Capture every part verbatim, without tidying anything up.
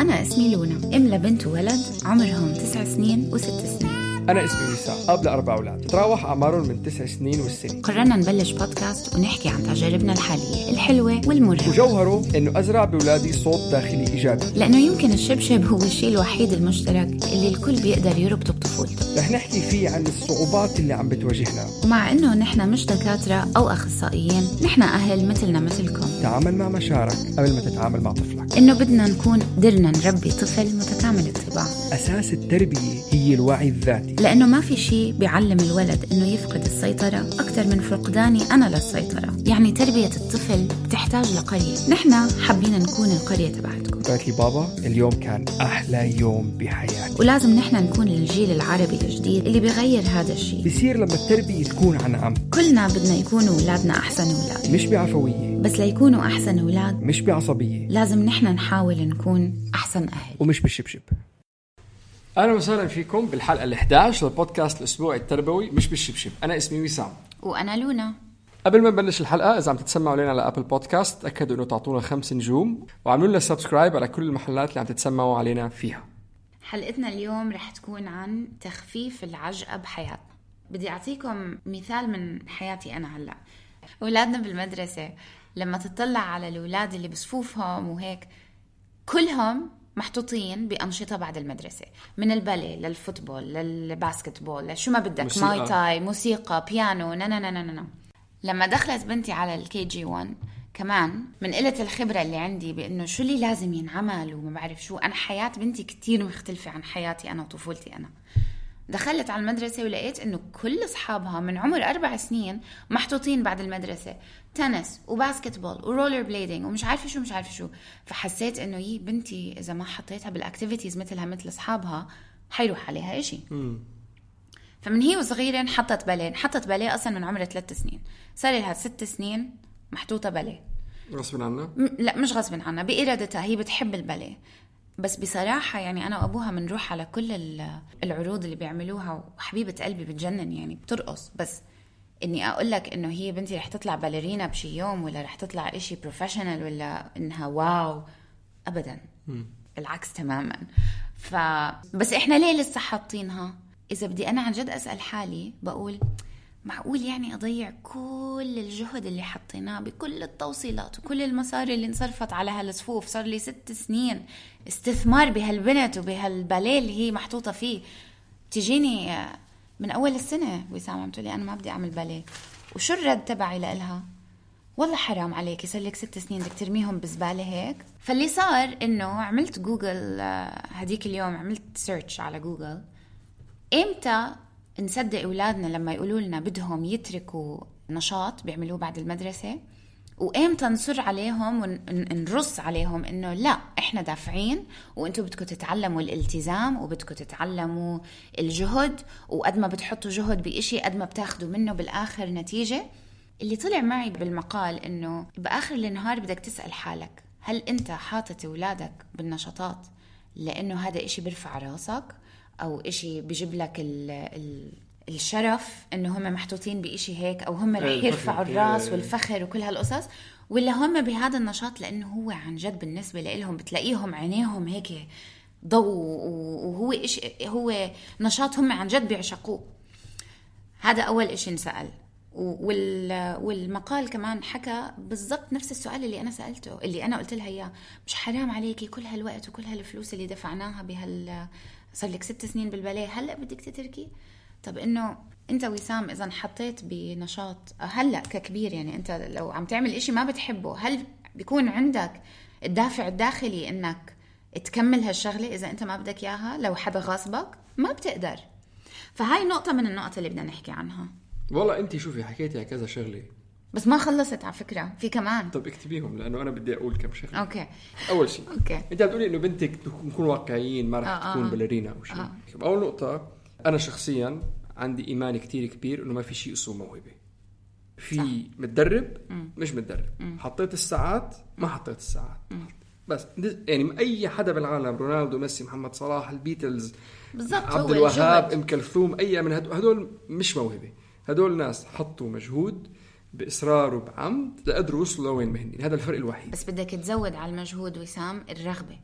أنا اسمي لونا، أم لبنت وولد عمرهم تسع سنين وست سنين. أنا اسمي وسام، أب لأربع أولاد تراوح أعمارهم من تسع سنين والسنين. قررنا نبلش بودكاست ونحكي عن تجاربنا الحالية الحلوة والمرة، وجوهره أنه أزرع بولادي صوت داخلي إيجابي، لأنه يمكن الشبشب هو الشيء الوحيد المشترك اللي الكل بيقدر يربطه بطفولته. رح نحكي فيه عن الصعوبات اللي عم بتواجهنا، ومع أنه نحن مش دكاترة أو أخصائيين، نحن أهل مثلنا مثلكم. تعامل مع مشاعرك قبل ما تتعامل مع طفلك، أنه بدنا نكون قدرنا نربي طفل متكامل الطباع. أساس التربية هي الوعي الذاتي، لأنه ما في شيء بيعلم الولد أنه يفقد السيطرة أكثر من فقداني أنا للسيطرة. يعني تربية الطفل بتحتاج لقرية، نحن حابين نكون القرية تبعتكم. قالت لي بابا اليوم كان أحلى يوم بحياتي. ولازم نحن نكون الجيل العربي الجديد اللي بيغير هذا الشيء. بيصير لما التربية تكون عن عم، كلنا بدنا يكونوا أولادنا أحسن أولاد، مش بعفوية، بس ليكونوا أحسن أولاد مش بعصبية. لازم نحن نحاول نكون أحسن أهل ومش بالشبشب. أهلا وسهلا فيكم بالحلقة الحادية عشرة للبودكاست الأسبوعي التربوي مش بالشبشب. أنا اسمي وسام. وأنا لونا. قبل ما نبلش الحلقة، إذا عم تتسمعوا لنا على أبل بودكاست، تأكدوا إنه تعطونا خمس نجوم وعملوا لنا سبسكرايب على كل المحلات اللي عم تتسمعوا علينا فيها. حلقتنا اليوم رح تكون عن تخفيف العجقة بحياتنا. بدي أعطيكم مثال من حياتي أنا. هلأ أولادنا بالمدرسة، لما تطلع على الأولاد اللي بصفوفهم وهيك، كلهم محطوطين بأنشطة بعد المدرسة، من الباليه للفوتبول للباسكتبول شو ما بدك، موسيقى. ماي تاي، موسيقى، بيانو، نا نا نا نا نا. لما دخلت بنتي على الكي جي واحد، كمان من قلة الخبرة اللي عندي بأنه شو اللي لازم ينعمل وما بعرف شو، أنا حياة بنتي كتير مختلفة عن حياتي أنا وطفولتي أنا. دخلت على المدرسة ولقيت أنه كل أصحابها من عمر أربع سنين محطوطين بعد المدرسة، تنس وباسكتبول ورولر بليدينج ومش عارفة شو مش عارفة شو. فحسيت أنه يي بنتي إذا ما حطيتها بالأكتيفيتيز مثلها مثل أصحابها حيروح عليها إشي. فمن هي وصغيرين حطت بالين حطت بالين أصلا من عمر ثلاث سنين، صار لها ست سنين محطوطة بالين غصب عنها. م- لا مش غصب عنها، بإرادتها، هي بتحب الباليه. بس بصراحة يعني أنا وأبوها منروح على كل العروض اللي بيعملوها، وحبيبة قلبي بتجنن يعني بترقص. بس إني أقولك إنه هي بنتي رح تطلع باليرينا بشي يوم، ولا رح تطلع إشي بروفيشنال، ولا إنها واو، أبدا م. العكس تماما. ف بس إحنا ليه لسه حاطينها؟ إذا بدي أنا عن جد أسأل حالي بقول معقول يعني أضيع كل الجهد اللي حطيناه بكل التوصيلات وكل المصاري اللي انصرفت على هالصفوف؟ صار لي ست سنين استثمار بهالبنت وبهالباليه اللي هي محطوطة فيه. تجيني من أول السنة وسام عم تقولي أنا ما بدي أعمل باليه، وشو الرد تبعي لإلها؟ والله حرام عليك، صار لك ست سنين بدك ترميهم بزبالة هيك. فاللي صار إنه عملت جوجل هديك اليوم، عملت سيرش على جوجل إمتى نصدق أولادنا لما يقولوا لنا بدهم يتركوا نشاط بيعملوه بعد المدرسة، وإمتى نصر عليهم ونرص عليهم إنه لا إحنا دافعين وإنتوا بدكوا تتعلموا الالتزام وبدكوا تتعلموا الجهد، وقد ما بتحطوا جهد بإشي قد ما بتاخدوا منه بالآخر نتيجة. اللي طلع معي بالمقال إنه بآخر النهار بدك تسأل حالك، هل أنت حاطت أولادك بالنشاطات لأنه هذا إشي برفع راسك أو إشي بيجيب لك ال ال الشرف إنه هم محطوطين بإشي هيك، أو هم رح يرفعوا الراس والفخر وكل هالقصص، ولا هم بهذا النشاط لأنه هو عن جد بالنسبة لإلهم بتلاقيهم عينيهم هيك ضوء، وهو إشي هو نشاط هم عن جد بيعشقوه. هذا أول إشي نسأل. والمقال كمان حكى بالضبط نفس السؤال اللي أنا سألته، اللي أنا قلت لها إياه، مش حرام عليكي كل هالوقت وكل هالفلوس اللي دفعناها بهال صار لك ست سنين بالباليه هلأ بدك تتركي؟ طب إنه أنت وسام إذا حطيت بنشاط هلأ ككبير، يعني أنت لو عم تعمل إشي ما بتحبه هل بيكون عندك الدافع الداخلي إنك تكمل هالشغلة إذا أنت ما بدك إياها؟ لو حدا غاصبك ما بتقدر. فهاي نقطة من النقط اللي بدنا نحكي عنها. والله أنت شوفي حكيتي كذا شغلة بس ما خلصت على فكرة، في كمان. طب اكتبيهم لأنه أنا بدي أقول كم شغلة. أوكي. أول شيء أوكي. أنت بتقولي إنه بنتك نكون واقعيين ما رح تكون باليرينا أو شيء. أول نقطة، أنا شخصياً عندي إيمان كتير كبير إنه ما في شيء اسمه موهبة. في صح. متدرب م. مش متدرب م. حطيت الساعات ما حطيت الساعات م. بس يعني أي حدا بالعالم، رونالدو، ميسي، محمد صلاح، البيتلز، عبد الوهاب، أم كلثوم، أي من هدول, هدول مش موهبة. هدول ناس حطوا مجهود بإصرار وبعمد لقدروا وصلوا لوين مهنين. هذا الفرق الوحيد. بس بدك تزود على المجهود وسام الرغبة.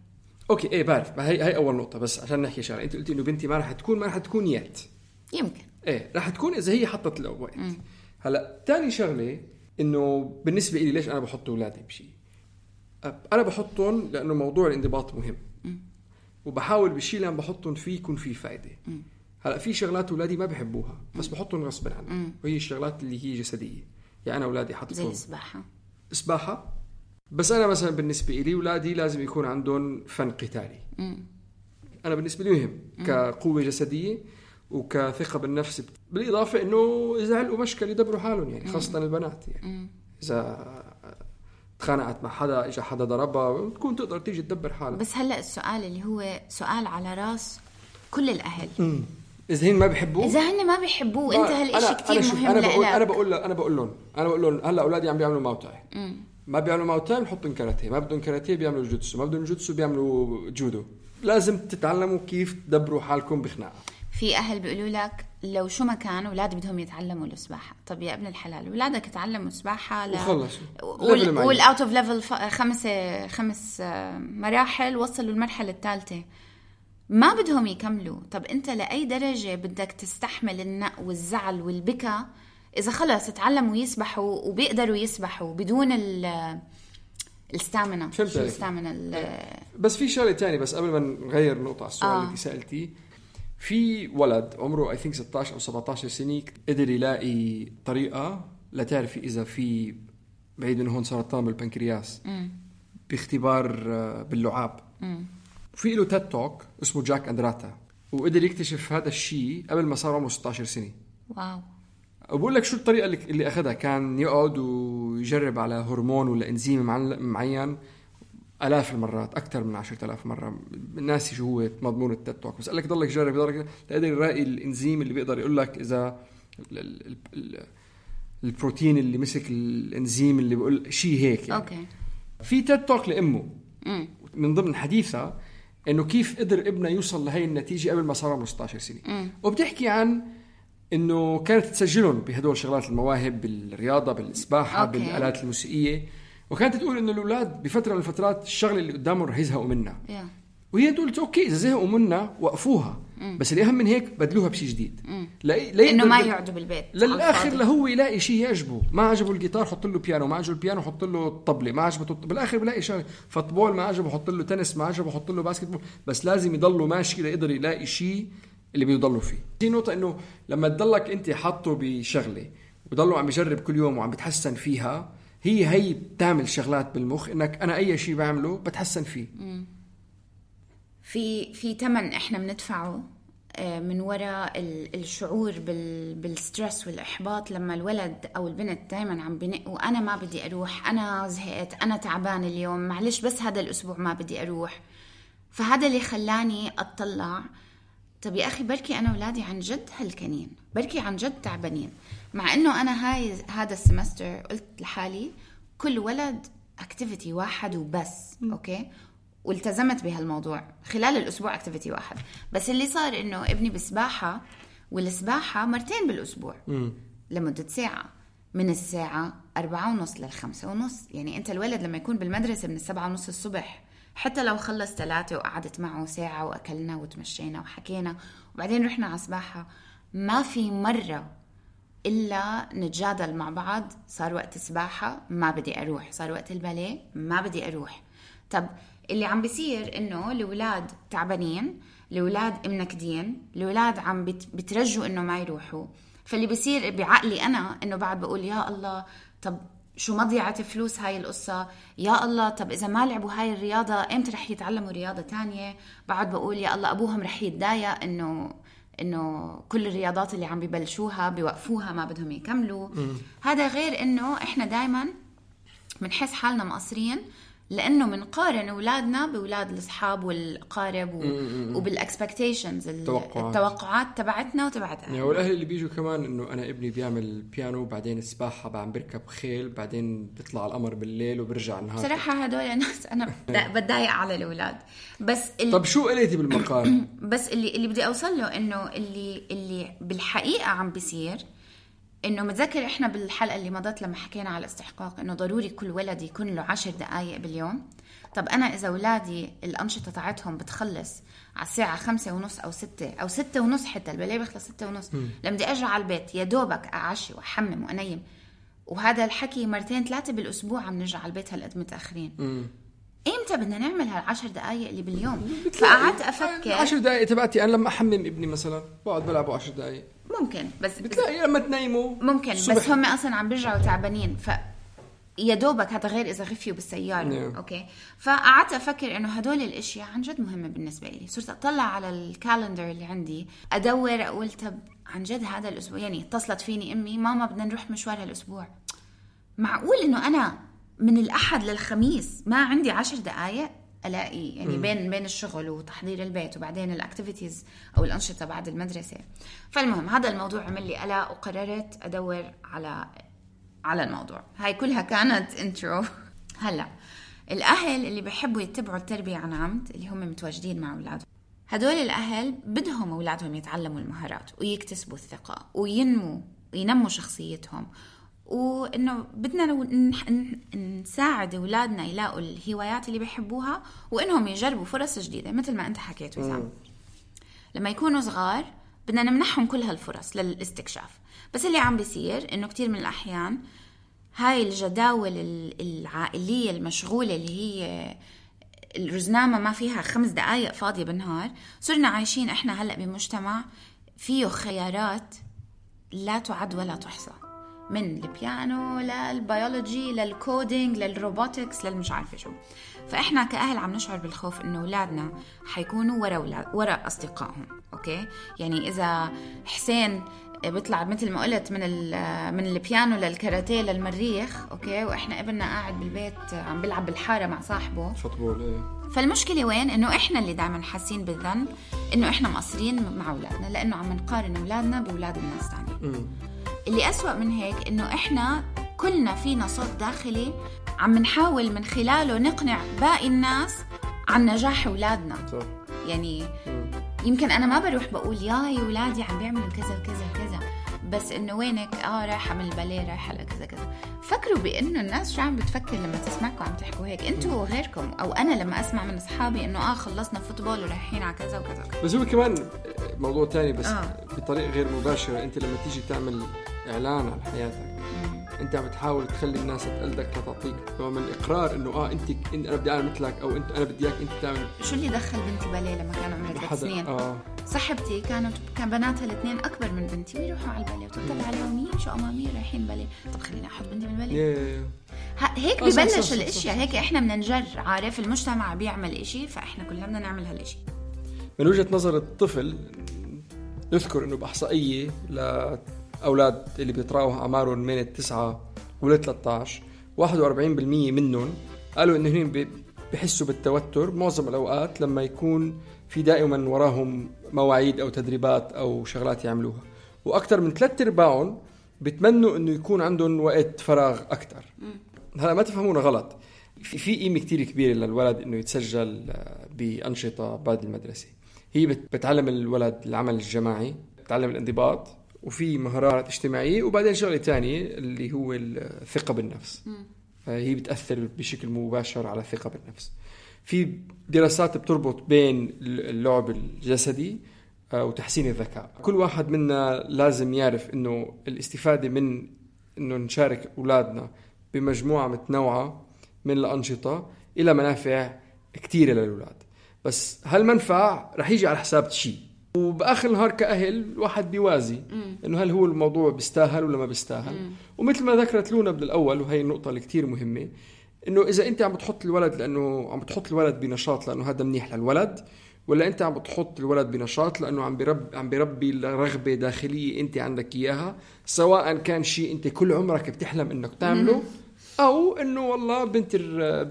أوكي إيه بعرف. هاي هاي أول نقطة بس عشان نحكي شغلة. أنت قلتي إنه بنتي ما رح تكون ما رح تكون يات. يمكن. إيه رح تكون إذا هي حطت الوقت. هلا تاني شغلة إنه بالنسبة إلي ليش أنا بحط أولادي بشيء. أنا بحطهم لأنه موضوع الانضباط مهم. م. وبحاول بالشيء اللي أنا بحطهم فيه يكون فيه فائدة. م. هلا في شغلات أولادي ما بحبوها بس بحطهم غصب عنهم، وهي الشغلات اللي هي جسدية. يعني أنا أولادي حطتهم السباحة السباحة بس أنا مثلا بالنسبة إلي أولادي لازم يكون عندهم فن قتالي. م. أنا بالنسبة لي مهم كقوة جسدية وكثقة بالنفس، بالإضافة إنه إذا علقوا مشكلة يدبروا حالهم، يعني خاصة البنات، يعني إذا تخانقت مع حدا إجا حدا ضربها بتكون تقدر تيجي تدبر حالها. بس هلأ السؤال اللي هو سؤال على راس كل الأهل، م. إذا هن ما بيحبوه إذا هن ما بيحبوه أنت هالإشي كتير مهم. أنا بقول أنا بقول أنا بقول لهم أنا بقول لهم هلا أولادي عم بيعملوا موتاي، ما بيعملوا موتاي بنحطهم كاراتيه، ما بدهم كاراتيه بيعملوا جودسو، ما بدهم جودسو بيعملوا جودو. لازم تتعلموا كيف تدبروا حالكم بخناقة. في أهل بيقولوا لك لو شو ما كان أولاد بدهم يتعلموا السباحة. طب يا ابن الحلال أولادك يتعلموا السباحة ل... وخلصوا وال out of level ف... خمسة خمس مراحل وصلوا المرحلة الثالثة ما بدهم يكملوا. طب انت لأي درجة بدك تستحمل النق والزعل والبكاء إذا خلص اتعلموا يسبحوا وبيقدروا يسبحوا بدون الستامنا؟ بس في شغلة تاني، بس قبل ما نغير نقطة على السؤال آه. اللي سألتي، في ولد عمره I think ستة عشر أو سبعة عشر سنة قدر يلاقي طريقة لتعرفي إذا في بعيد من هون سرطان بالبنكرياس م. باختبار باللعاب م. في له تيد توك اسمه جاك أندراتا، وقدر يكتشف هذا الشيء قبل ما صار عمره ستة عشر سنة. واو. وبقول لك شو الطريقة اللي أخذها، كان يقعد ويجرب على هرمون ولا إنزيم معين آلاف المرات، أكثر من عشرة آلاف مرة. ناسي شو هو مضمون التيد توك بس قال لك ضلك جرب ضلك لقدر يلاقي الإنزيم اللي بيقدر يقول لك إذا البروتين اللي مسك الإنزيم اللي بيقول شيء هيك يعني. أوكي. في تيد توك لأمه م. من ضمن حديثها إنه كيف قدر ابنه يوصل لهي النتيجة قبل ما صار عمره ستة عشر سنة. مم. وبتحكي عن إنه كانت تسجلهم بهدول شغلات المواهب بالرياضة بالسباحة أوكي. بالآلات الموسيقية، وكانت تقول إنه الأولاد بفترة من الفترات الشغل اللي قدامهم رح يزهقوا منها yeah. وهي تقول أوكي إذا زهقوا منها وقفوها مم. بس الأهم من هيك بدلوها بشي جديد لأ... لأ... إنه ما يقعدوا بالبيت للآخر لهو يلاقي شيء يعجبه. ما عجبه الجيتار حط له بيانو، ما عجبه البيانو حط له الطبلة، ما عجبه بالآخر بلاقي شيء. فطبول ما عجبه حط له تنس، ما عجبه حط له باسكتبول. بس لازم يضلوا ماشي ليقدر يلاقي شيء اللي بيضلوا فيه. دي نقطة، إنه لما تضلك أنت حاطه بشغلة وضلوا عم يجرب كل يوم وعم بتحسن فيها، هي هي بتعمل شغلات بالمخ إنك أنا أي شيء بعمله بتحسن فيه. مم. في في تمن احنا بندفعه من وراء الشعور بالسترس والاحباط لما الولد او البنت دائما عم بنقوا انا ما بدي اروح، انا زهقت، انا تعبان اليوم، معلش بس هذا الاسبوع ما بدي اروح. فهذا اللي خلاني اطلع. طب يا اخي بركي انا اولادي عن جد هلكانين، بركي عن جد تعبانين. مع انه انا هاي هذا السمستر قلت لحالي كل ولد اكتيفيتي واحد وبس اوكي، والتزمت بهالموضوع خلال الأسبوع أكتيفيتي واحد بس. اللي صار إنه ابني بسباحة، والسباحة مرتين بالأسبوع م. لمدة ساعة، من الساعة أربعة ونص للخمسة ونص. يعني أنت الولد لما يكون بالمدرسة من السبعة ونص الصبح حتى لو خلص ثلاثة وقعدت معه ساعة وأكلنا وتمشينا وحكينا وبعدين رحنا على سباحة، ما في مرة إلا نتجادل مع بعض. صار وقت السباحة ما بدي أروح، صار وقت الباليه ما بدي أروح. طب اللي عم بيصير إنه الأولاد تعبانين، الأولاد منكدين، الأولاد عم بترجوا إنه ما يروحوا. فاللي بيصير بعقلي أنا إنه بعد بقول يا الله طب شو مضيعة فلوس هاي القصة، يا الله طب إذا ما لعبوا هاي الرياضة إمتى رح يتعلموا رياضة تانية. بعد بقول يا الله أبوهم رح يتضايق إنه إنه كل الرياضات اللي عم ببلشوها بيوقفوها ما بدهم يكملوا. م- هذا غير إنه إحنا دايما منحس حالنا مقصرين لأنه منقارن أولادنا بأولاد الأصحاب والقارب و... م- م- وبالأكسبكتيشنز التوقعات. التوقعات تبعتنا وتبعت أهل. يعني والأهل اللي بيجوا كمان إنه أنا ابني بيعمل بيانو، بعدين السباحة، بعدين بركب خيل، بعدين بيطلع القمر بالليل وبرجع النهار. بصراحة هدول ناس أنا بتضايق على الأولاد. بس اللي... طب شو قلتي بالمقال؟ بس اللي اللي بدي أوصل له إنه اللي اللي بالحقيقة عم بيصير إنه متذكر إحنا بالحلقة اللي مضت لما حكينا على الاستحقاق إنه ضروري كل ولد يكون له عشر دقايق باليوم. طب أنا إذا ولادي الأنشطة تاعتهم بتخلص على الساعة خمسة ونص أو ستة أو ستة ونص، حتى البلاي بيخلص ستة ونص، لما بدي أرجع على البيت يا دوبك أعشي وأحمم وأنيم، وهذا الحكي مرتين ثلاثة بالأسبوع عم نرجع على البيت هالقد متأخرين. إمتى بدنا نعمل هالعشر دقايق اللي باليوم؟ فقعدت أفكر عشر دقايق تبعتي أنا لما أحمم ابني مثلا بقعد بلعبه عشر دقايق ممكن، بس بتلاقي لما تنيموا ممكن الصبح. بس هم أصلاً عم بيرجعوا تعبانين، ف يا دوبك هذا غير إذا غفيوا بالسيارة. yeah. أوكي، فقعدت أفكر إنه هدول الأشياء عن جد مهمة بالنسبة لي. صرت أطلع على الكالندر اللي عندي أدور أقول طب عن جد هذا الأسبوع، يعني اتصلت فيني أمي ماما بدنا نروح مشوار هالأسبوع، معقول إنه أنا من الأحد للخميس ما عندي عشر دقايق الاقي يعني م. بين بين الشغل وتحضير البيت وبعدين الاكتيفيتيز او الانشطه بعد المدرسه. فالمهم هذا الموضوع عمل لي قلق وقررت ادور على على الموضوع. هاي كلها كانت انترو. هلا الاهل اللي بحبوا يتبعوا التربيه عن عمد اللي هم متواجدين مع اولادهم، هدول الاهل بدهم اولادهم يتعلموا المهارات ويكتسبوا الثقه وينموا وينموا شخصيتهم، وإنه بدنا نساعد أولادنا يلاقوا الهوايات اللي بيحبوها وإنهم يجربوا فرص جديدة مثل ما أنت حكيت وسام. لما يكونوا صغار بدنا نمنحهم كل هالفرص للاستكشاف. بس اللي عم بيصير إنه كتير من الأحيان هاي الجداول العائلية المشغولة اللي هي الرزنامة ما فيها خمس دقايق فاضية بالنهار، صرنا عايشين إحنا هلأ بمجتمع فيه خيارات لا تعد ولا تحصى، من البيانو للبيولوجي للكودينج للروبوتكس للمش عارفة شو. فإحنا كأهل عم نشعر بالخوف إنه أولادنا حيكونوا ورا ورا أصدقائهم. أوكي، يعني إذا حسين بيطلع مثل ما قلت من من البيانو للكاراتيه للمريخ، أوكي، وإحنا ابننا قاعد بالبيت عم بيلعب بالحارة مع صاحبه فوتبول، إيه. فالمشكلة وين؟ إنه إحنا اللي دائما حاسين بالذنب إنه إحنا مقصرين مع أولادنا لأنه عم نقارن أولادنا بأولاد الناس تاني. اللي أسوأ من هيك إنه إحنا كلنا فينا صوت داخلي عم نحاول من خلاله نقنع باقي الناس عن نجاح أولادنا. يعني يمكن أنا ما بروح بقول ياي أولادي عم بيعملوا كذا وكذا وكذا، بس إنه وينك آه رايحة من الباليه رايحة كذا كذا. فكروا بإنه الناس شو عم بتفكر لما تسمعكم عم تحكوا هيك أنتوا وغيركم، أو أنا لما أسمع من أصحابي إنه آه خلصنا فوتبول ورايحين على كذا وكذا. بس هو كمان موضوع تاني بس آه. بطريقة غير مباشرة، أنت لما تيجي تعمل إعلان عن حياتك أنت عم تحاول تخلي الناس تقلدك لتعطيك نوع من إقرار إنه آه أنت أنت أنا بدي أعمل مثلك أو أنت أنا بدي إياك أنت تعمل. شو اللي دخل بنتي باليه لما كان عمرها ثلاث سنين؟ آه. صاحبتي كانت كان بناتها الاثنين أكبر من بنتي ويروحوا على الباليه وتطلع عليهم مين شو أمامي رايحين باليه، طب خليني أحط بنتي بالباليه. هيك ببلش الأشياء، هيك إحنا بننجر، عارف المجتمع بيعمل إشي فإحنا كلنا بدنا نعمل هالإشي. من وجهة نظر الطفل نذكر إنه بإحصائية ل أولاد اللي بيتراوح أعمارهم من التسعة ولل ثلاثة عشر واحد وأربعين بالمية منهم قالوا إنهم بيحسوا بالتوتر معظم الأوقات لما يكون في دائما وراهم مواعيد أو تدريبات أو شغلات يعملوها، وأكثر من ثلاثة أرباعهم بيتمنوا إنه يكون عندهم وقت فراغ أكثر. هلا ما تفهمونا غلط، في قيمة كتير كبيرة للولد إنه يتسجل بأنشطة بعد المدرسة. هي بتعلم الولد العمل الجماعي، بتعلم الانضباط، وفي مهارات اجتماعية، وبعدين شغلة تانية اللي هو الثقة بالنفس. هي بتأثر بشكل مباشر على الثقة بالنفس. في دراسات بتربط بين اللعب الجسدي وتحسين الذكاء. كل واحد منا لازم يعرف إنه الاستفادة من إنه نشارك أولادنا بمجموعة متنوعة من الأنشطة إلى منافع كتيرة للأولاد، بس هالمنفعة رح يجي على حساب شيء، وبآخر النهار كأهل الواحد بيوازي إنه هل هو الموضوع بيستاهل ولا ما بيستاهل. ومثل ما ذكرت لونا بالأول، وهي النقطة اللي كتير مهمة، إنه إذا أنت عم بتحط الولد لأنه عم بتحط الولد بنشاط لأنه هذا منيح للولد، ولا أنت عم بتحط الولد بنشاط لأنه عم برب عم بربي رغبة داخلية أنت عندك إياها، سواء كان شيء أنت كل عمرك بتحلم إنك تعمله، أو إنه والله بنت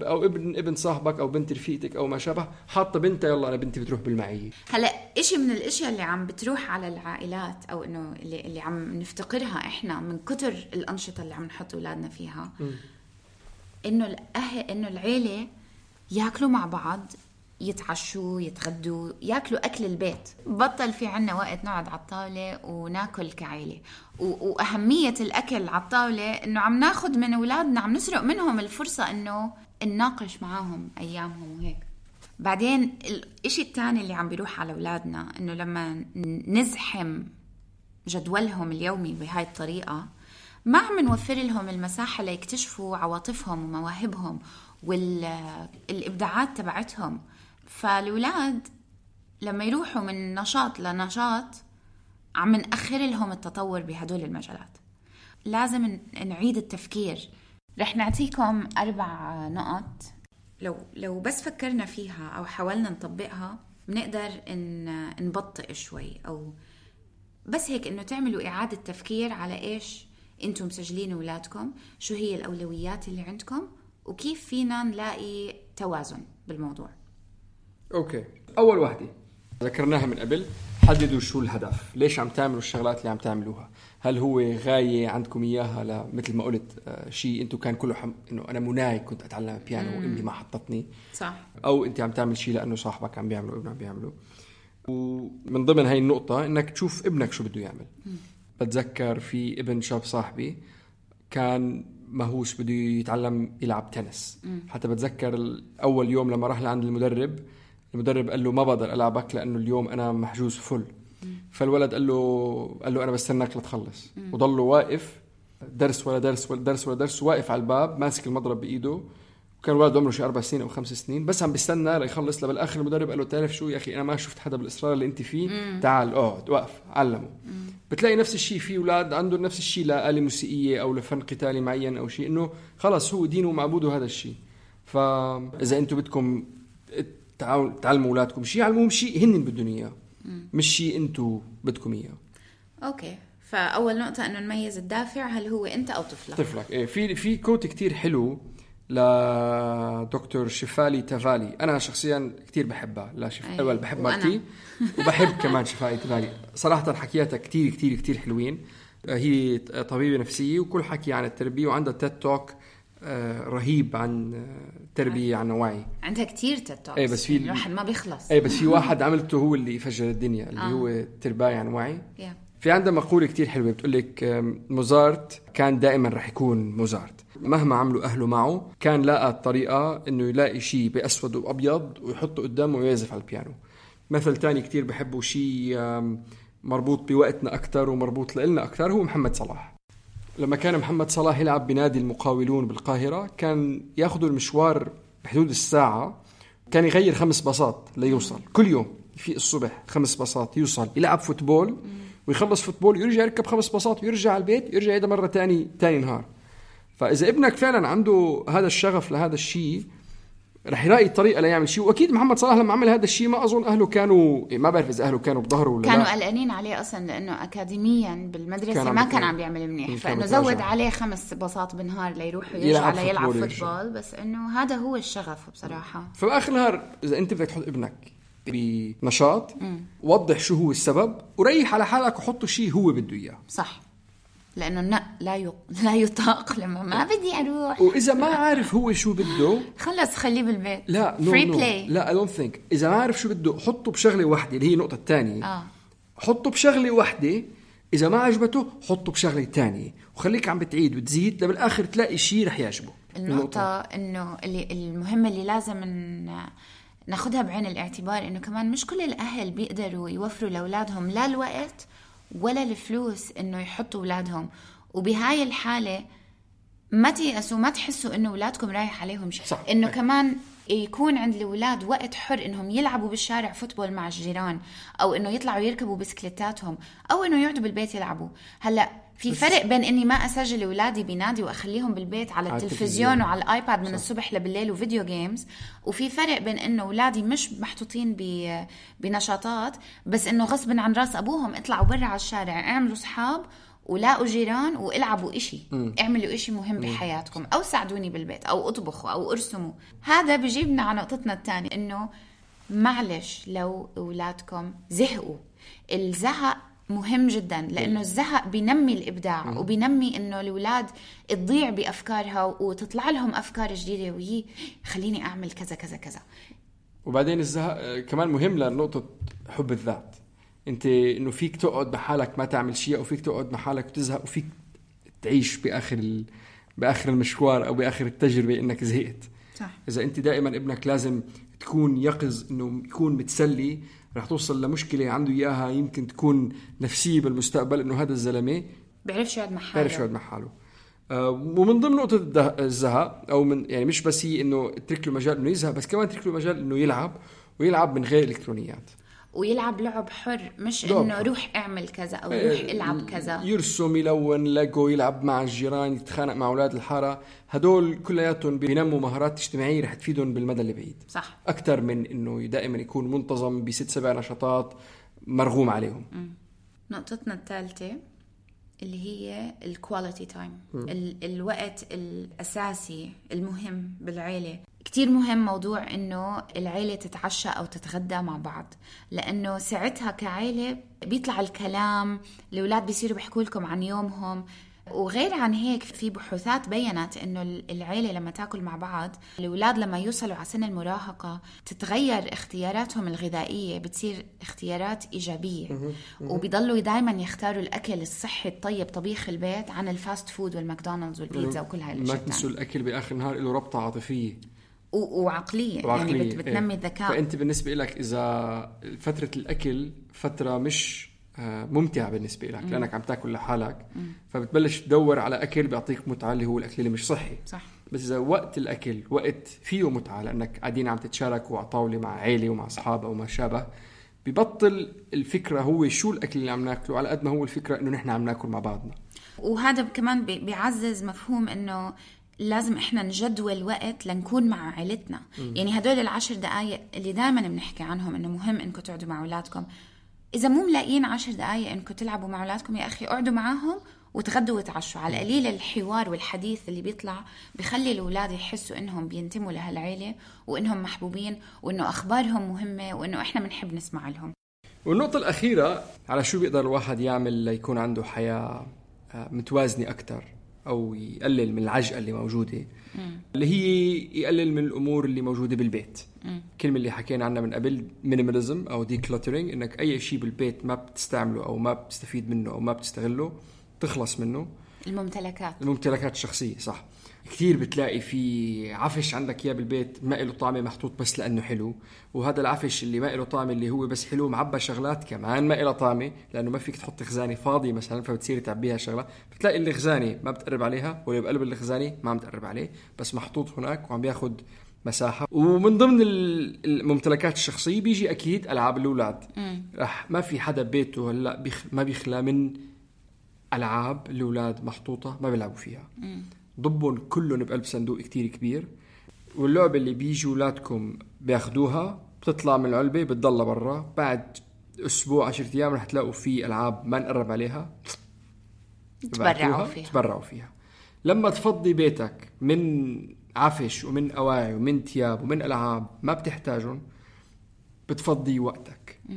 أو ابن ابن صاحبك أو بنت رفيقتك أو ما شابه حاطة بنتها يلا أنا بنتي بتروح بالمعية. هلا إشي من الأشياء اللي عم بتروح على العائلات، أو إنه اللي اللي عم نفتقرها إحنا من كتر الأنشطة اللي عم نحط أولادنا فيها، م. إنه الأهل إنه العيلة يأكلوا مع بعض، يتعشوا، يتغدوا، ياكلوا أكل البيت. بطل في عنا وقت نقعد على الطاولة وناكل كعيلة، وأهمية الأكل على الطاولة إنه عم ناخد من أولادنا، عم نسرق منهم الفرصة إنه نناقش معاهم أيامهم وهيك. بعدين الإشي الثاني اللي عم بيروح على أولادنا إنه لما نزحم جدولهم اليومي بهاي الطريقة، ما عم نوفر لهم المساحة ليكتشفوا عواطفهم ومواهبهم والإبداعات تبعتهم. فالولاد لما يروحوا من نشاط لنشاط عم نأخر لهم التطور بهدول المجالات. لازم نعيد التفكير. رح نعطيكم أربع نقط لو لو بس فكرنا فيها أو حاولنا نطبقها بنقدر إن نبطئ شوي، أو بس هيك إنه تعملوا إعادة تفكير على إيش أنتم مسجلين أولادكم، شو هي الأولويات اللي عندكم، وكيف فينا نلاقي توازن بالموضوع. أوكي، أول واحدة ذكرناها من قبل، حددوا شو الهدف، ليش عم تعملوا الشغلات اللي عم تعملوها. هل هو غاية عندكم إياها لمثل ما قلت آه شيء أنتوا كان كله حم... إنه أنا مناي كنت أتعلم بيانو وإمي ما حطتني، صح، أو أنت عم تعمل شيء لأنه صاحبك عم بيعمله وابنك عم بيعمله. ومن ضمن هاي النقطة إنك تشوف ابنك شو بده يعمل. مم. بتذكر في ابن شاب صاحبي كان مهووس بده يتعلم يلعب تنس. مم. حتى بتذكر أول يوم لما راح لعند المدرب، المدرب قال له ما بقدر ألعبك لأنه اليوم أنا محجوز فل. مم. فالولد قال له قال له أنا بستناك لتخلص. مم. وضله واقف، درس ولا درس ولا درس ولا درس، واقف على الباب ماسك المضرب بإيده، وكان الولد عمره شي أربع سنين أو خمس سنين بس عم بستنى ليخلص. لبالآخر المدرب قال له تعرف شو يا أخي، أنا ما شفت حدا بالإصرار اللي أنت فيه. مم. تعال اقعد وقف علمه. مم. بتلاقي نفس الشيء في أولاد عنده نفس الشيء لآلة موسيقية أو لفن قتالي معين أو شيء، إنه خلاص هو دينه ومعبوده هذا الشيء. فإذا أنتم بدكم تعلموا أولادكم شيء، علموهم شيء هن بدهم إياه، مش شيء أنتم بدكم إياه. أوكي، فأول نقطة إنه نميز الدافع، هل هو أنت أو طفلك. طفلك إيه. في في كوت كتير حلو لدكتور شيفالي تافالي، أنا شخصيا كتير بحبها. لا شيف أول بحب مرتي وبحب كمان شيفالي تافالي صراحة، حكياتها كتير كتير كتير حلوين. هي طبيبة نفسية وكل حكي عن التربية، وعندها تيد توك رهيب عن تربية عن وعي، عندها كتير تيد توك. إيه بس في الواحد ما بيخلص. إيه بس في واحد عملته هو اللي فجر الدنيا اللي آه. هو التربية عن وعي. yeah. في عندها مقولة كتير حلوة بتقولك موزارت كان دائما رح يكون موزارت، مهما عملوا أهله معه كان لقى طريقة إنه يلاقي شيء بأسود وأبيض ويحطه قدامه ويعزف على البيانو. مثل تاني كتير بحبه، شيء مربوط بوقتنا أكتر ومربوط لنا أكتر، هو محمد صلاح. لما كان محمد صلاح يلعب بنادي المقاولون بالقاهرة كان يأخذ المشوار بحدود الساعة، كان يغير خمس باصات ليوصل كل يوم، في الصبح خمس باصات يوصل يلعب فوتبول ويخلص فوتبول يرجع يركب خمس باصات ويرجع على البيت، يرجع هذا مرة تاني تاني نهار. فإذا ابنك فعلا عنده هذا الشغف لهذا الشيء رح يلاقي طريقة ليعمل شيء. وأكيد محمد صلاح لما عمل هذا الشيء ما أظن أهله كانوا، ما بعرف إذا أهله كانوا بظهره ولا كانوا لا، قلقانين عليه أصلا لأنه أكاديميا بالمدرسة كان ما كان عم بيعمل منيح، فإنه زود عليه خمس بساط بالنهار ليروح ويرجع على يلعب فوتبول، بس إنه هذا هو الشغف بصراحة. فبآخر النهار إذا أنت بدك تحط ابنك بنشاط وضح شو هو السبب، وريح على حالك وحطه شيء هو بده إياه، صح، لأنه لا لا لا يطاق لما ما بدي أروح. وإذا ما عارف هو شو بده خلص خليه بالبيت، لا فري بلاي، لا I don't think. إذا ما عارف شو بده حطه بشغلة واحدة، اللي هي نقطة تانية. آه. حطه بشغلة واحدة، إذا ما عجبته حطه بشغلة تانية، وخليك عم بتعيد وتزيد لبالآخر تلاقي شيء رح يعجبه. النقطة إنه اللي المهمة اللي لازم ناخدها بعين الاعتبار إنه كمان مش كل الأهل بيقدروا يوفروا لأولادهم لا الوقت ولا الفلوس إنه يحطوا أولادهم. وبهاي الحالة ما تيأسوا ما تحسوا إنه أولادكم رايح عليهم شيء. إنه كمان يكون عند الأولاد وقت حر إنهم يلعبوا بالشارع فوتبول مع الجيران، أو إنه يطلعوا يركبوا بسكليتاتهم، أو إنه يقعدوا بالبيت يلعبوا. هلأ في فرق بين إني ما أسجل أولادي بنادي وأخليهم بالبيت على التلفزيون وعلى الآيباد من الصبح لبالليل وفيديو جيمز، وفي فرق بين إنه أولادي مش محطوطين بنشاطات بس إنه غصب عن رأس أبوهم اطلعوا برا على الشارع، اعملوا صحاب ولاقوا جيران والعبوا إشي، م. اعملوا إشي مهم م. بحياتكم، أو ساعدوني بالبيت، أو أطبخوا، أو أرسموا. هذا بيجيبنا على نقطتنا الثانية، إنه معلش لو أولادكم زهقوا، الزهق مهم جدا، لأنه الزهق بينمي الإبداع م. وبينمي إنه الأولاد تضيع بأفكارها وتطلع لهم أفكار جديدة، وهي خليني أعمل كذا كذا كذا. وبعدين الزهق كمان مهم لنقطة حب الذات، انت انه فيك تقعد بحالك ما تعمل شيء، او فيك تقعد بحالك وتزهق، وفيك تعيش باخر باخر المشوار او باخر التجربه انك زهقت. صح. اذا انت دائما ابنك لازم تكون يقظ انه يكون متسلي، راح توصل لمشكله عنده اياها يمكن تكون نفسيه بالمستقبل، انه هذا الزلمه بيعرفش يقعد مع حاله، بيعرفش يقعد مع حاله. آه ومن ضمن نقطه الزهق، او من يعني مش بس هي انه ترك له مجال انه يزهق، بس كمان ترك له مجال انه يلعب، ويلعب من غير الكترونيات، ويلعب لعب حر، مش إنه روح اعمل كذا أو روح العب كذا، يرسم، يلون، لقو، يلعب مع الجيران، يتخانق مع أولاد الحارة. هدول كلياتهم بينموا مهارات اجتماعية رح تفيدهم بالمدى اللي بعيد. صح. أكتر من إنه دائما يكون منتظم بست سبع نشاطات مرغوم عليهم. م. نقطتنا الثالثة اللي هي الكواليتي تايم، الوقت الأساسي المهم بالعيلة. كتير مهم موضوع إنه العيلة تتعشى أو تتغدى مع بعض، لأنه ساعتها كعيلة بيطلع الكلام، الأولاد بيصيروا بيحكوا لكم عن يومهم. وغير عن هيك في بحوثات بيّنت إنه العيلة لما تاكل مع بعض، الأولاد لما يوصلوا على سن المراهقة تتغير اختياراتهم الغذائية، بتصير اختيارات إيجابية، وبيضلوا دايما يختاروا الأكل الصحي الطيب طبيخ البيت عن الفاست فود والماكدونالدز والبيتزا وكل هاي الأشياء. ما تنسوا الأكل بآخر النهار له ربطة عاطفية وعقلية، وعقلية، يعني بتنمي الذكاء. فأنت بالنسبة لك إذا فترة الأكل فترة مش ممتعة بالنسبة لك، مم. لأنك عم تاكل لحالك، مم. فبتبلش تدور على أكل بيعطيك متعة اللي هو الأكل اللي مش صحي. صح. بس إذا وقت الأكل وقت فيه متعة، لأنك قاعدين عم تتشاركوا على طاولة مع عائلة ومع أصحاب أو ما شابه، ببطل الفكرة هو شو الأكل اللي عم ناكله على قد ما هو الفكرة إنه نحن عم ناكل مع بعضنا. وهذا كمان بيعزز مفهوم إنه لازم إحنا نجدول وقت لنكون مع عائلتنا. مم. يعني هدول العشر دقايق اللي دائما بنحكي عنهم إنه مهم إنكم تقعدوا مع أولادكم، إذا مو ملاقيين عشر دقايق إنكم تلعبوا مع أولادكم، يا أخي اقعدوا معاهم وتغدوا وتعشوا. على القليل الحوار والحديث اللي بيطلع بيخلي الأولاد يحسوا إنهم بينتموا لهالعيلة، وإنهم محبوبين، وإنه أخبارهم مهمة، وإنه إحنا بنحب نسمع لهم. والنقطة الأخيرة على شو بيقدر الواحد يعمل ليكون عنده حياة متوازنة أكتر، أو يقلل من العجقة اللي موجودة، مم. اللي هي يقلل من الأمور اللي موجودة بالبيت. مم. كلمة اللي حكينا عنها من قبل، مينيماليزم أو ديكلاترينج، إنك أي شيء بالبيت ما بتستعمله أو ما بتستفيد منه أو ما بتستغله تخلص منه. الممتلكات الممتلكات الشخصية. صح. كثير بتلاقي في عفش عندك إياه بالبيت ما له طعمه، محطوط بس لأنه حلو، وهذا العفش اللي ما له طعمه اللي هو بس حلو معبى شغلات كمان ما له طعمه، لأنه ما فيك تحط خزانة فاضي مثلا، فبتصير تعبيها شغلات. بتلاقي الخزانة ما بتقرب عليها، واللي بقلب الخزانة ما عم تقرب عليه، بس محطوط هناك وعم بياخد مساحة. ومن ضمن الممتلكات الشخصية بيجي أكيد ألعاب الأولاد. رح ما في حدا بيته هلا بيخ... ما بيخلى من ألعاب الأولاد محطوطة ما بيلعبوا فيها. مم. ضبهم كلهم بقلب صندوق كتير كبير، واللعبة اللي بيجوا أولادكم بياخدوها بتطلع من العلبة بتضل برا، بعد أسبوع عشرة أيام رح تلاقوا في ألعاب ما نقرب عليها تبرعوا فيها. تبرعوا فيها لما تفضي بيتك من عفش ومن أواعي ومن تياب ومن ألعاب ما بتحتاجهم، بتفضي وقتك. م.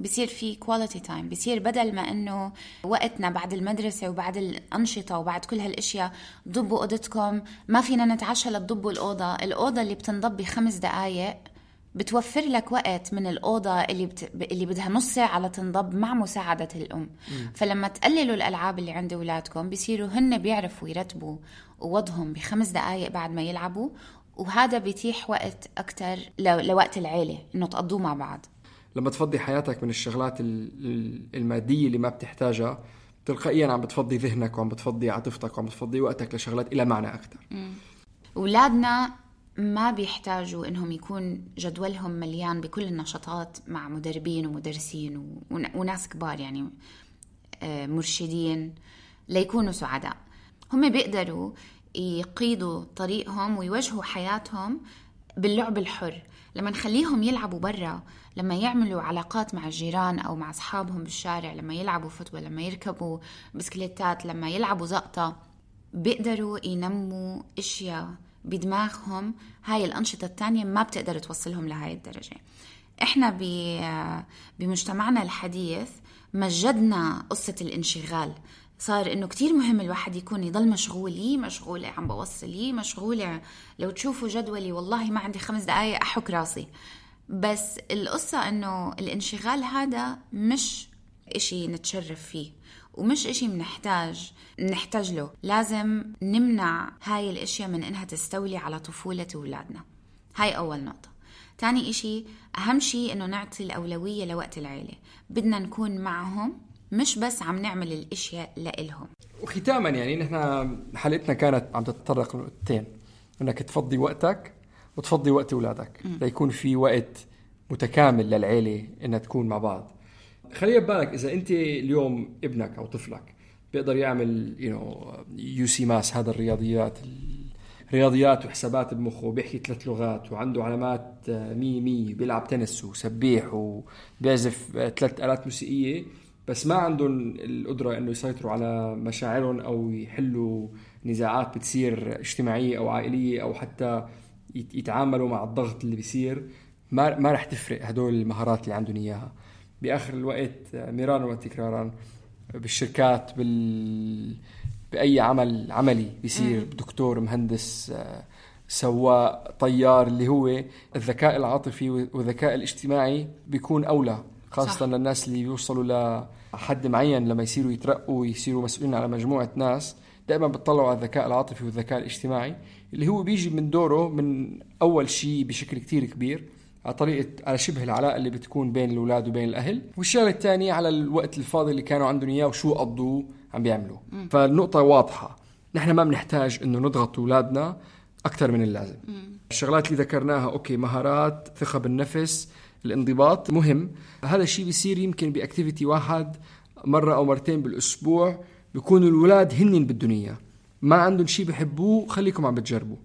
بصير في quality time، بصير بدل ما إنه وقتنا بعد المدرسة وبعد الأنشطة وبعد كل هالأشياء ضبوا أوضتكم، ما فينا نتعشى لتضبوا الأوضة، الأوضة اللي بتنضب بخمس دقايق بتوفر لك وقت من الأوضة اللي بت... اللي بدها نص ساعة على تنضب مع مساعدة الأم. م. فلما تقللوا الألعاب اللي عند أولادكم بصيروا هن بيعرفوا يرتبوا أوضهم بخمس دقايق بعد ما يلعبوا، وهذا بيتيح وقت أكتر لوقت العيلة إنه تقضوه مع بعض. لما تفضي حياتك من الشغلات المادية اللي ما بتحتاجها تلقائيا عم بتفضي ذهنك وعم بتفضي عاطفتك وعم بتفضي وقتك لشغلات إلى معنى أكتر. أولادنا ما بيحتاجوا إنهم يكون جدولهم مليان بكل النشاطات مع مدربين ومدرسين وناس كبار يعني مرشدين ليكونوا سعداء. هم بيقدروا يقيدوا طريقهم ويوجهوا حياتهم باللعب الحر. لما نخليهم يلعبوا برا، لما يعملوا علاقات مع الجيران أو مع أصحابهم بالشارع، لما يلعبوا فوتبول، لما يركبوا بسكليتات، لما يلعبوا زقطة، بيقدروا ينموا إشياء بدماغهم هاي الأنشطة التانية ما بتقدر توصلهم لهاي الدرجة. إحنا بمجتمعنا الحديث مجدنا قصة الانشغال، صار إنه كتير مهم الواحد يكون يضل مشغولي مشغولة عم بوصلي مشغولة. لو تشوفوا جدولي والله ما عندي خمس دقايق أحك راسي. بس القصة إنه الانشغال هذا مش إشي نتشرف فيه ومش إشي منحتاج نحتاج له. لازم نمنع هاي الأشياء من إنها تستولي على طفولة أولادنا. هاي أول نقطة. تاني إشي أهم شي إنه نعطي الأولوية لوقت العيلة، بدنا نكون معهم مش بس عم نعمل الأشياء لإلهم. وختاما يعني نحن حلقتنا كانت عم تتطرق لنقطتين، إنك تفضي وقتك وتفضي وقت أولادك ليكون في وقت متكامل للعيلة إنها تكون مع بعض. خلي بالك إذا أنت اليوم ابنك أو طفلك بيقدر يعمل you know يو سي ماس، هذا الرياضيات رياضيات وحسابات بمخه، بيحكي ثلاث لغات وعنده علامات مية مية، بيلعب تنس وسبيح وبيعزف ثلاث آلات موسيقية، بس ما عندهم القدرة إنه يسيطروا على مشاعرهم أو يحلوا نزاعات بتصير اجتماعية أو عائلية أو حتى يتعاملوا مع الضغط اللي بيصير. ما ما رح تفرق هدول المهارات اللي عندهم إياها بآخر الوقت مرارا وتكرارا بالشركات بال بأي عمل عملي بيصير، دكتور، مهندس، سواق، طيار، اللي هو الذكاء العاطفي والذكاء الاجتماعي بيكون أولى، خاصة صح. للناس اللي بيوصلوا لحد معين لما يصيروا يترقوا ويصيروا مسؤولين على مجموعة ناس دائما بتطلعوا على الذكاء العاطفي والذكاء الاجتماعي اللي هو بيجي من دوره من أول شيء بشكل كتير كبير على طريقة على شبه العلاقة اللي بتكون بين الأولاد وبين الأهل، والشغلة الثانية على الوقت الفاضي اللي كانوا عندهم إياه وشو قضوا عم بيعملوا. م. فالنقطة واضحة، نحن ما بنحتاج إنه نضغط أولادنا أكثر من اللازم. م. الشغلات اللي ذكرناها أوكي، مهارات، ثقة بالنفس، الانضباط مهم. هذا الشيء بيصير يمكن بأكتيفيتي واحد مرة أو مرتين بالأسبوع، بيكونوا الولاد هنين بالدنيا ما عندهم شيء بيحبوه، خليكم عم بتجربوا.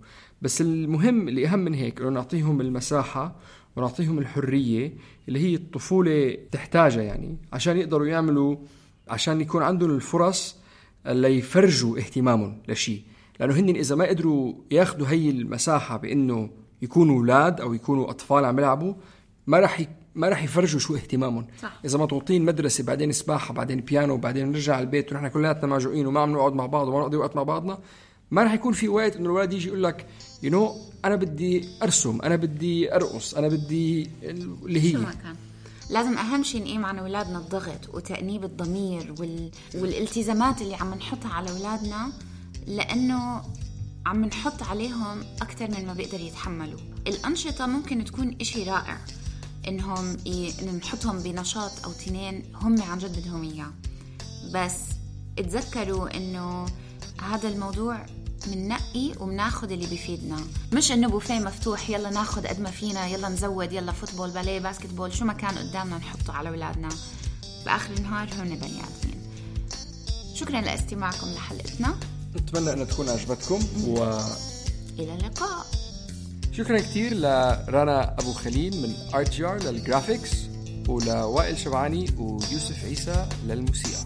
بس المهم اللي أهم من هيك إنه نعطيهم المساحة ونعطيهم الحرية اللي هي الطفولة تحتاجها، يعني عشان يقدروا يعملوا، عشان يكون عندهم الفرص اللي يفرجوا اهتمامهم لشيء، لأنه هن إذا ما قدروا ياخدوا هاي المساحة بإنه يكونوا أولاد أو يكونوا أطفال عم يلعبوا ما رح ي... ما رح يفرجوا شو اهتمامهم. صح. إذا ما توطين مدرسة بعدين سباحة بعدين بيانو بعدين نرجع البيت ونحن كلنا معجوقين وما عم نقعد مع بعض وما نقضي وقت مع بعضنا، ما رح يكون في وقت إنه الولد يجي يقول لك you know أنا بدي أرسم، أنا بدي أرقص، أنا بدي اللي هي. لازم أهم شيء نقيم عن أولادنا الضغط وتأنيب الضمير وال... والالتزامات اللي عم نحطها على أولادنا، لأنه عم نحط عليهم أكتر من ما بيقدر يتحملوا. الأنشطة ممكن تكون إشي رائع إنهم ي... إن نحطهم بنشاط أو تنين هم عن جد بدهم إياه، بس اتذكروا إنه هذا الموضوع مننقي ومناخد اللي بيفيدنا، مش إنه بوفيه مفتوح يلا ناخد قد ما فينا، يلا نزود، يلا فوتبول، باليه، باسكتبول، شو ما كان قدامنا نحطه على أولادنا. بآخر النهار هن بني آدمين. شكرا لاستماعكم لحلقتنا، نتمنى أن تكون عجبتكم و إلى اللقاء. شكرا كتير لرنا أبو خليل من آرت جي آر للجرافيكس، ولوائل شبعاني ويوسف عيسى للموسيقى.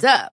Up.